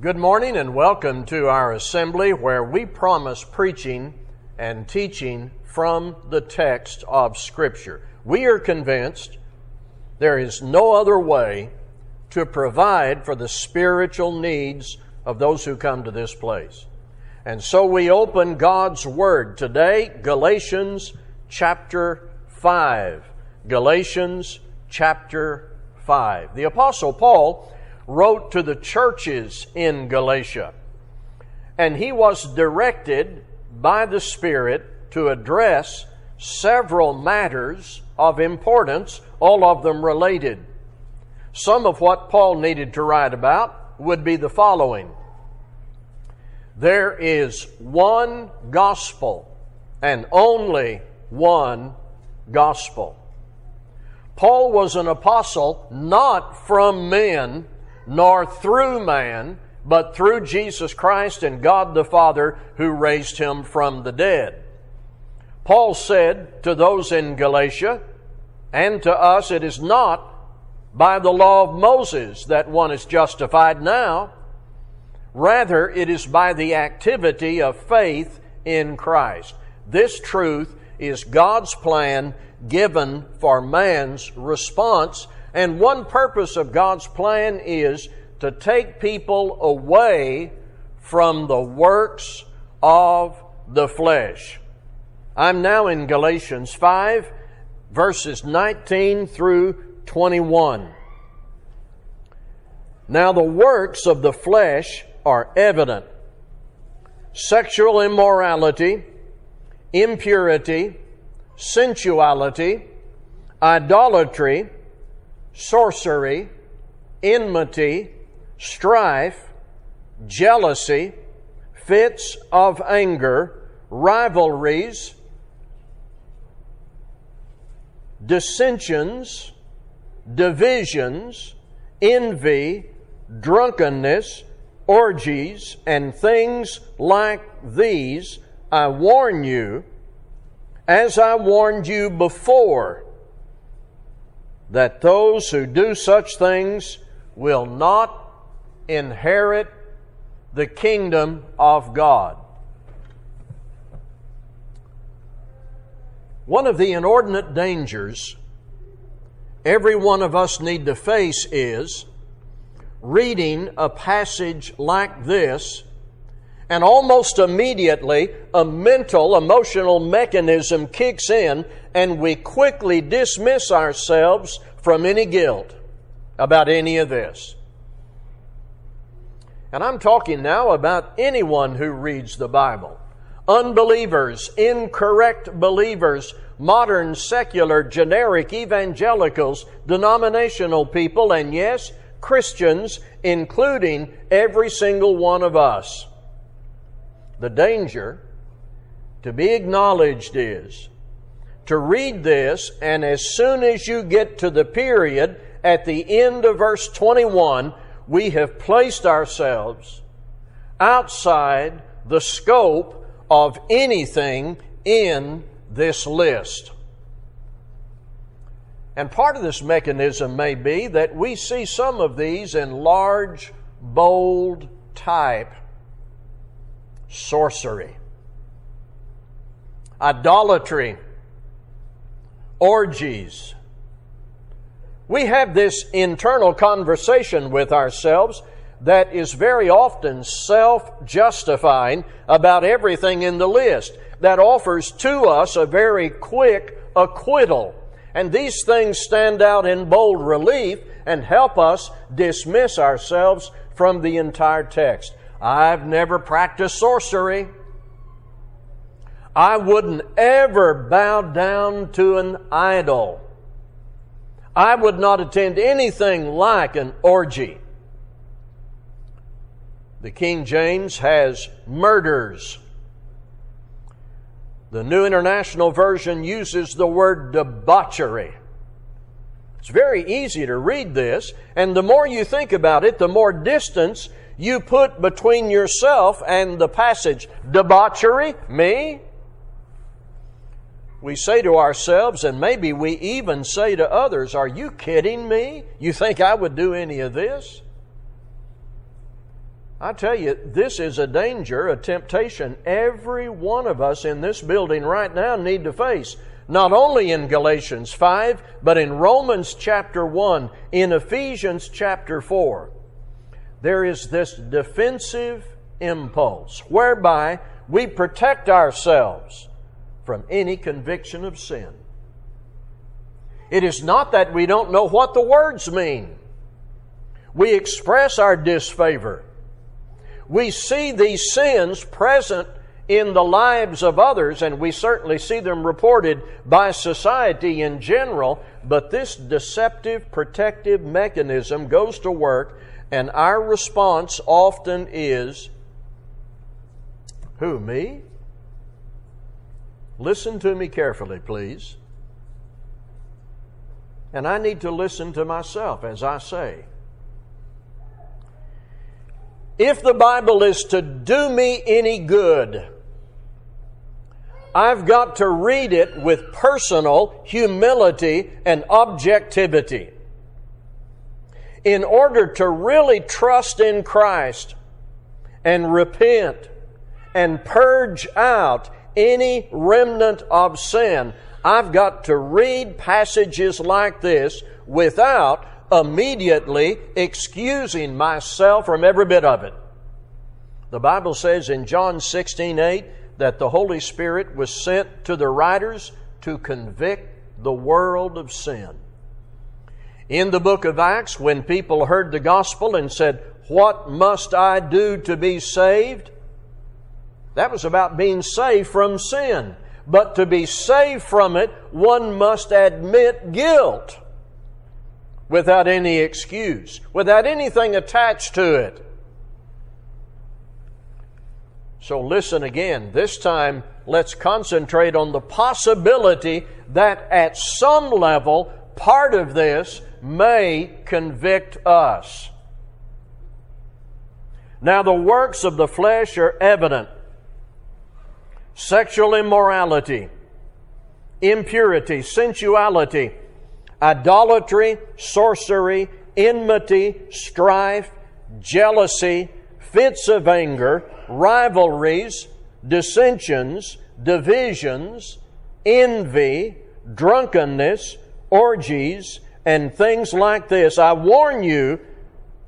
Good morning and welcome to our assembly where we promise preaching and teaching from the text of Scripture. We are convinced there is no other way to provide for the spiritual needs of those who come to this place. And so we open God's Word today, Galatians chapter 5. Galatians chapter 5. The Apostle Paul wrote to the churches in Galatia, and he was directed by the Spirit to address several matters of importance, all of them related. Some of what Paul needed to write about would be the following. There is one gospel, and only one gospel. Paul was an apostle not from men, nor through man, but through Jesus Christ and God the Father who raised him from the dead. Paul said to those in Galatia, and to us, it is not by the law of Moses that one is justified now. Rather, it is by the activity of faith in Christ. This truth is God's plan given for man's response. And one purpose of God's plan is to take people away from the works of the flesh. I'm now in Galatians 5, verses 19 through 21. Now the works of the flesh are evident: sexual immorality, impurity, sensuality, idolatry, sorcery, enmity, strife, jealousy, fits of anger, rivalries, dissensions, divisions, envy, drunkenness, orgies, and things like these. I warn you, as I warned you before, that those who do such things will not inherit the kingdom of God. One of the inordinate dangers every one of us need to face is reading a passage like this, and almost immediately a mental, emotional mechanism kicks in, and we quickly dismiss ourselves from any guilt about any of this. And I'm talking now about anyone who reads the Bible. Unbelievers, incorrect believers, modern secular generic evangelicals, denominational people, and yes, Christians, including every single one of us. The danger to be acknowledged is to read this, and as soon as you get to the period at the end of verse 21, we have placed ourselves outside the scope of anything in this list. And part of this mechanism may be that we see some of these in large, bold type. Sorcery, idolatry, orgies. We have this internal conversation with ourselves that is very often self-justifying about everything in the list, that offers to us a very quick acquittal. And these things stand out in bold relief and help us dismiss ourselves from the entire text. I've never practiced sorcery. I wouldn't ever bow down to an idol. I would not attend anything like an orgy. The King James has murders. The New International Version uses the word debauchery. It's very easy to read this, and the more you think about it, the more distance you put between yourself and the passage. Debauchery? Me? We say to ourselves, and maybe we even say to others, are you kidding me? You think I would do any of this? I tell you, this is a danger, a temptation every one of us in this building right now need to face. Not only in Galatians 5, but in Romans chapter 1, in Ephesians chapter 4. There is this defensive impulse whereby we protect ourselves from any conviction of sin. It is not that we don't know what the words mean. We express our disfavor. We see these sins present in the lives of others, and we certainly see them reported by society in general, but this deceptive protective mechanism goes to work, and our response often is, who, me? Listen to me carefully, please. And I need to listen to myself as I say, if the Bible is to do me any good, I've got to read it with personal humility and objectivity. In order to really trust in Christ and repent and purge out any remnant of sin, I've got to read passages like this without immediately excusing myself from every bit of it. The Bible says in John 16:8 that the Holy Spirit was sent to the writers to convict the world of sin. In the book of Acts, when people heard the gospel and said, "What must I do to be saved?" that was about being saved from sin. But to be saved from it, one must admit guilt without any excuse, without anything attached to it. So listen again. This time, let's concentrate on the possibility that at some level, part of this may convict us. Now, the works of the flesh are evident. Sexual immorality, impurity, sensuality, idolatry, sorcery, enmity, strife, jealousy, fits of anger, rivalries, dissensions, divisions, envy, drunkenness, orgies, and things like this. I warn you,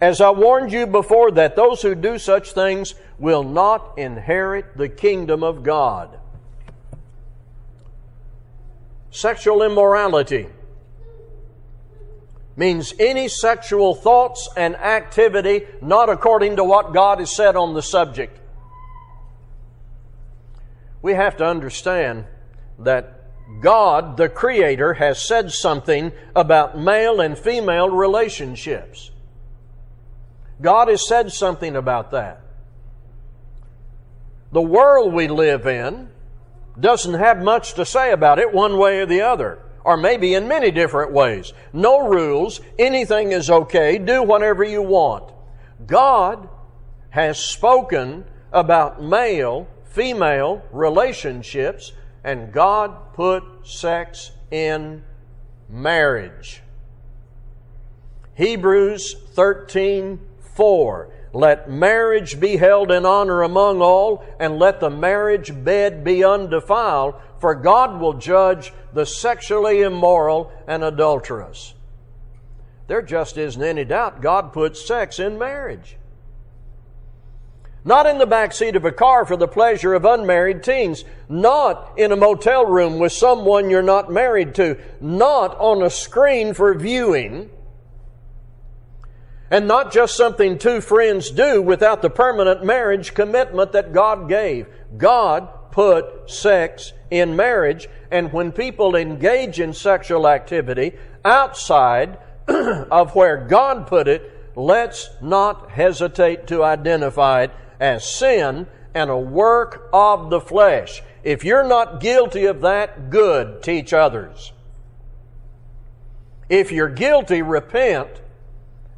as I warned you before, that those who do such things will not inherit the kingdom of God. Sexual immorality means any sexual thoughts and activity not according to what God has said on the subject. We have to understand that God, the Creator, has said something about male and female relationships. God has said something about that. The world we live in doesn't have much to say about it one way or the other, or maybe in many different ways. No rules, anything is okay, do whatever you want. God has spoken about male-female relationships, and God put sex in marriage. Hebrews 13:4. Let marriage be held in honor among all, and let the marriage bed be undefiled, for God will judge the sexually immoral and adulterous. There just isn't any doubt God put sex in marriage. Not in the backseat of a car for the pleasure of unmarried teens. Not in a motel room with someone you're not married to. Not on a screen for viewing. And not just something two friends do without the permanent marriage commitment that God gave. God put sex in marriage, and when people engage in sexual activity outside of where God put it, let's not hesitate to identify it as sin and a work of the flesh. If you're not guilty of that, good, teach others. If you're guilty, repent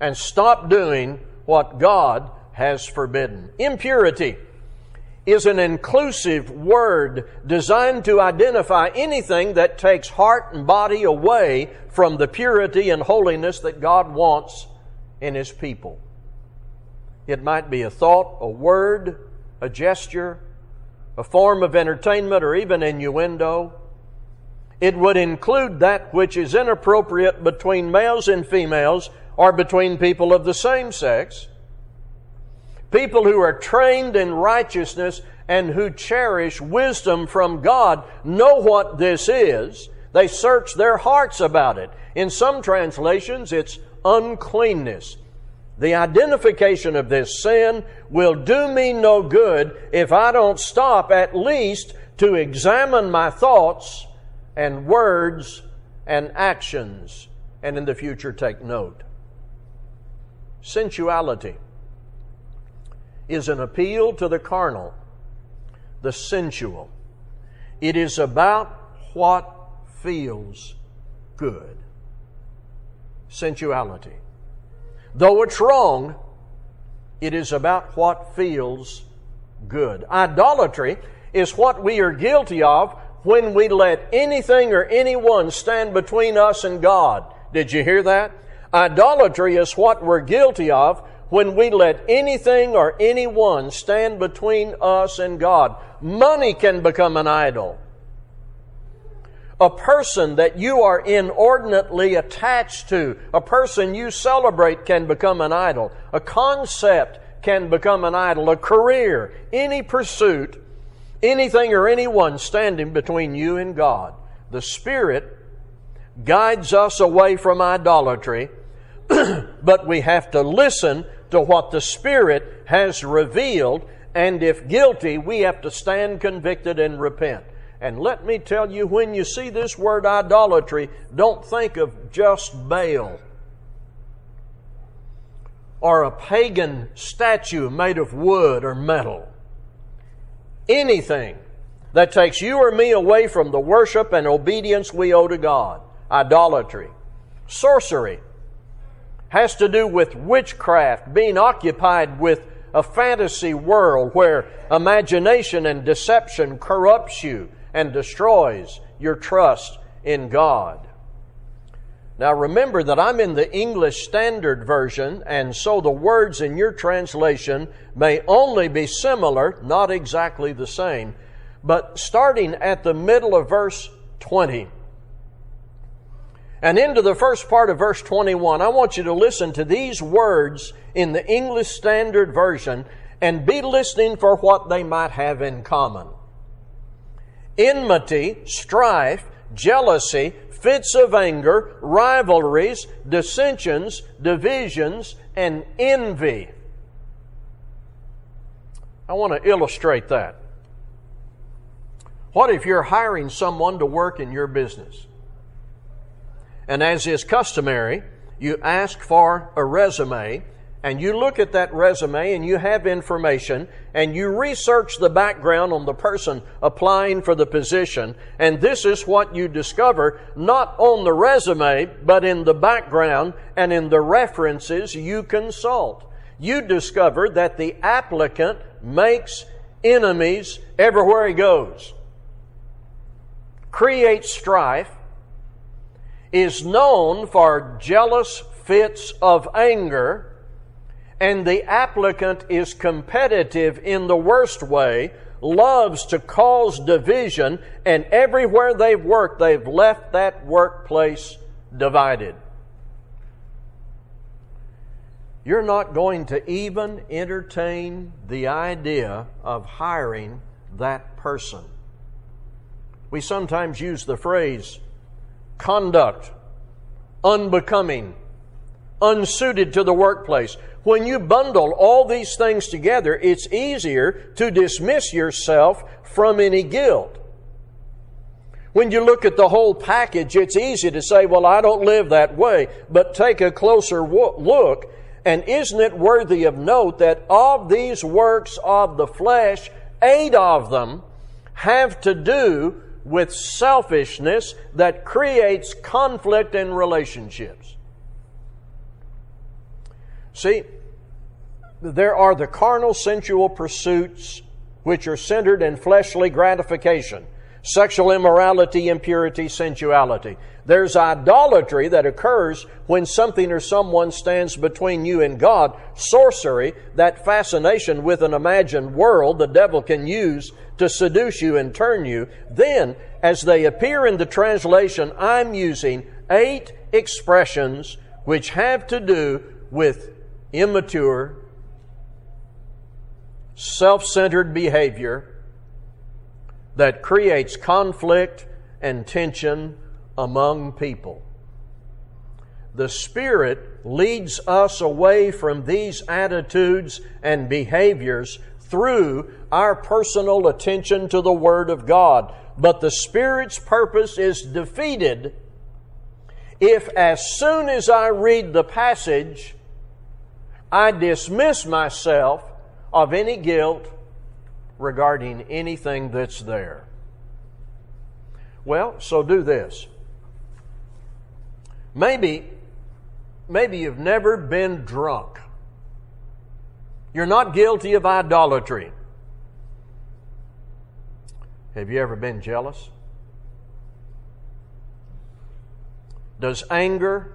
and stop doing what God has forbidden. Impurity is an inclusive word designed to identify anything that takes heart and body away from the purity and holiness that God wants in His people. It might be a thought, a word, a gesture, a form of entertainment, or even innuendo. It would include that which is inappropriate between males and females or between people of the same sex. People who are trained in righteousness and who cherish wisdom from God know what this is. They search their hearts about it. In some translations, it's uncleanness. The identification of this sin will do me no good if I don't stop at least to examine my thoughts and words and actions, and in the future take note. Sensuality is an appeal to the carnal, the sensual. It is about what feels good. Sensuality. Though it's wrong, it is about what feels good. Idolatry is what we are guilty of when we let anything or anyone stand between us and God. Did you hear that? Idolatry is what we're guilty of when we let anything or anyone stand between us and God. Money can become an idol. A person that you are inordinately attached to, a person you celebrate, can become an idol. A concept can become an idol. A career, any pursuit, anything or anyone standing between you and God. The Spirit guides us away from idolatry, but we have to listen to what the Spirit has revealed, and if guilty, we have to stand convicted and repent. And let me tell you, when you see this word idolatry, don't think of just Baal or a pagan statue made of wood or metal. Anything that takes you or me away from the worship and obedience we owe to God. Idolatry. Sorcery has to do with witchcraft, being occupied with a fantasy world where imagination and deception corrupts you and destroys your trust in God. Now remember that I'm in the English Standard Version, and so the words in your translation may only be similar, not exactly the same. But starting at the middle of verse 20 and into the first part of verse 21, I want you to listen to these words in the English Standard Version and be listening for what they might have in common. Enmity, strife, jealousy, fits of anger, rivalries, dissensions, divisions, and envy. I want to illustrate that. What if you're hiring someone to work in your business? And as is customary, you ask for a resume, and you look at that resume and you have information and you research the background on the person applying for the position, and this is what you discover, not on the resume, but in the background and in the references you consult. You discover that the applicant makes enemies everywhere he goes, creates strife, is known for jealous fits of anger, and the applicant is competitive in the worst way, loves to cause division, and everywhere they've worked, they've left that workplace divided. You're not going to even entertain the idea of hiring that person. We sometimes use the phrase conduct, unbecoming, unsuited to the workplace. When you bundle all these things together, it's easier to dismiss yourself from any guilt. When you look at the whole package, it's easy to say, well, I don't live that way. But take a closer look, and isn't it worthy of note that of these works of the flesh, 8 of them have to do with selfishness that creates conflict in relationships. See, there are the carnal, sensual pursuits which are centered in fleshly gratification. sexual immorality, impurity, sensuality. There's idolatry that occurs when something or someone stands between you and God. Sorcery, that fascination with an imagined world the devil can use to seduce you and turn you. Then, as they appear in the translation, I'm using 8 expressions which have to do with immature, self-centered behavior that creates conflict and tension among people. The Spirit leads us away from these attitudes and behaviors through our personal attention to the Word of God. But the Spirit's purpose is defeated if, as soon as I read the passage, I dismiss myself of any guilt regarding anything that's there. Well, so do this. Maybe you've never been drunk. You're not guilty of idolatry. Have you ever been jealous? Does anger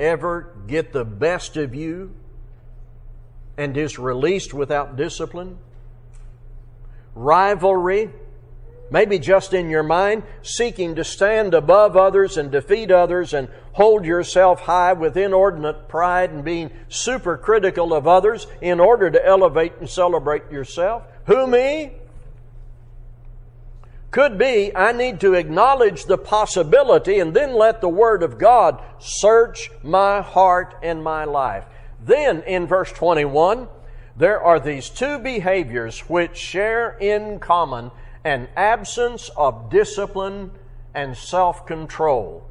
ever get the best of you and is released without discipline? Rivalry, maybe just in your mind, seeking to stand above others and defeat others and hold yourself high with inordinate pride and being supercritical of others in order to elevate and celebrate yourself. Who, me? Could be I need to acknowledge the possibility and then let the Word of God search my heart and my life. Then in verse 21, there are these two behaviors which share in common an absence of discipline and self-control: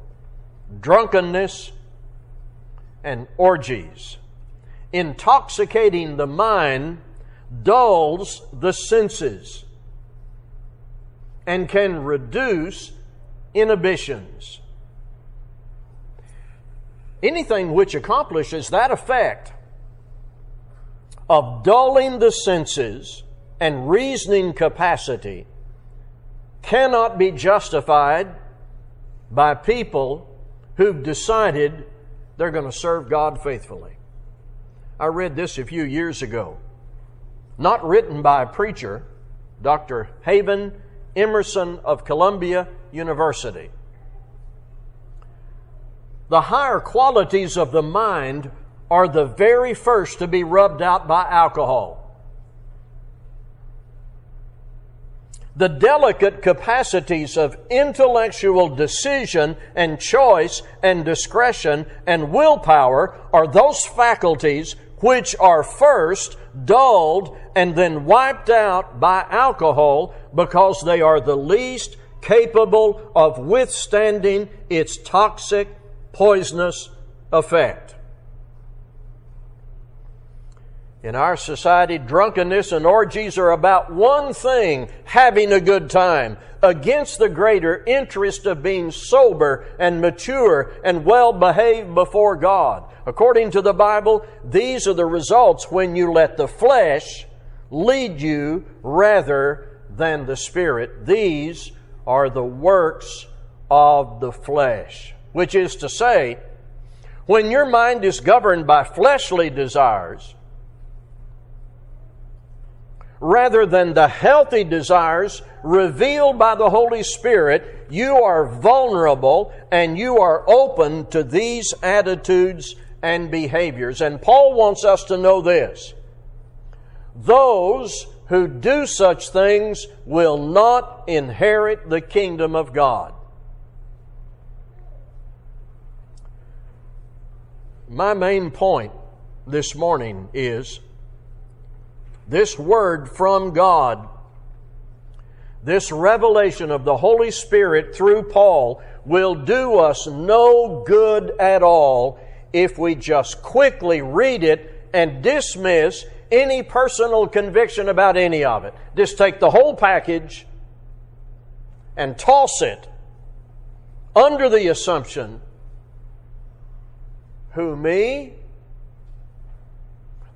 drunkenness and orgies. Intoxicating the mind dulls the senses and can reduce inhibitions. Anything which accomplishes that effect of dulling the senses and reasoning capacity cannot be justified by people who've decided they're going to serve God faithfully. I read this a few years ago, not written by a preacher, Dr. Haven Emerson of Columbia University. The higher qualities of the mind are the very first to be rubbed out by alcohol. The delicate capacities of intellectual decision and choice and discretion and willpower are those faculties which are first dulled and then wiped out by alcohol because they are the least capable of withstanding its toxic, poisonous effect. In our society, drunkenness and orgies are about one thing: having a good time, against the greater interest of being sober and mature and well-behaved before God. According to the Bible, these are the results when you let the flesh lead you rather than the Spirit. These are the works of the flesh. Which is to say, when your mind is governed by fleshly desires rather than the healthy desires revealed by the Holy Spirit, you are vulnerable and you are open to these attitudes and behaviors. And Paul wants us to know this: those who do such things will not inherit the kingdom of God. My main point this morning is this word from God, this revelation of the Holy Spirit through Paul, will do us no good at all if we just quickly read it and dismiss any personal conviction about any of it. Just take the whole package and toss it under the assumption, who, me?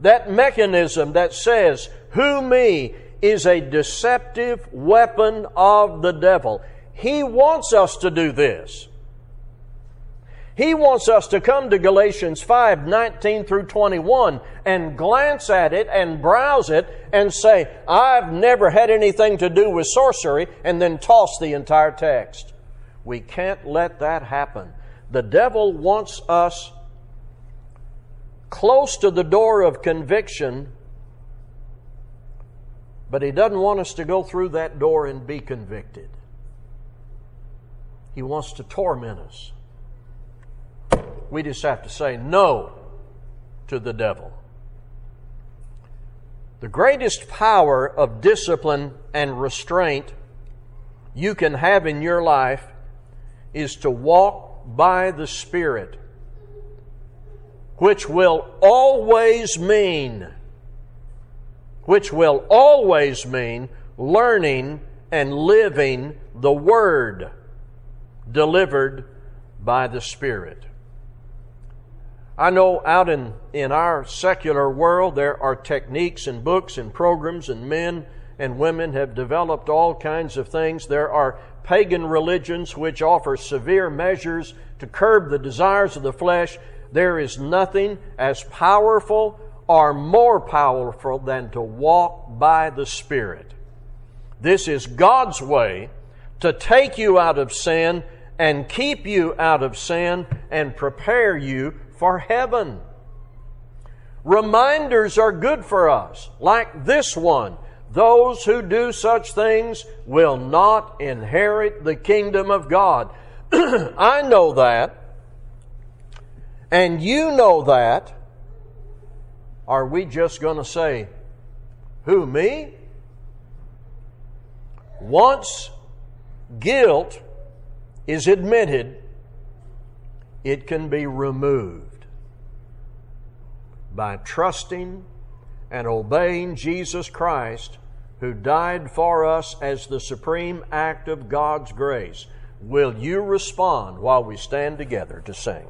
That mechanism that says, who, me, is a deceptive weapon of the devil. He wants us to do this. He wants us to come to Galatians 5:19 through 21 and glance at it and browse it and say, I've never had anything to do with sorcery, and then toss the entire text. We can't let that happen. The devil wants us close to the door of conviction, but he doesn't want us to go through that door and be convicted. He wants to torment us. We just have to say no to the devil. The greatest power of discipline and restraint you can have in your life is to walk by the Spirit, which will always mean learning and living the Word delivered by the Spirit. I know out in our secular world there are techniques and books and programs, and men and women have developed all kinds of things. There are pagan religions which offer severe measures to curb the desires of the flesh. There is nothing as powerful or more powerful than to walk by the Spirit. This is God's way to take you out of sin and keep you out of sin and prepare you for heaven. Reminders are good for us, like this one. Those who do such things will not inherit the kingdom of God. I know that, and you know that. Are we just going to say, who, me? Once guilt is admitted, it can be removed by trusting and obeying Jesus Christ, who died for us as the supreme act of God's grace. Will you respond while we stand together to sing?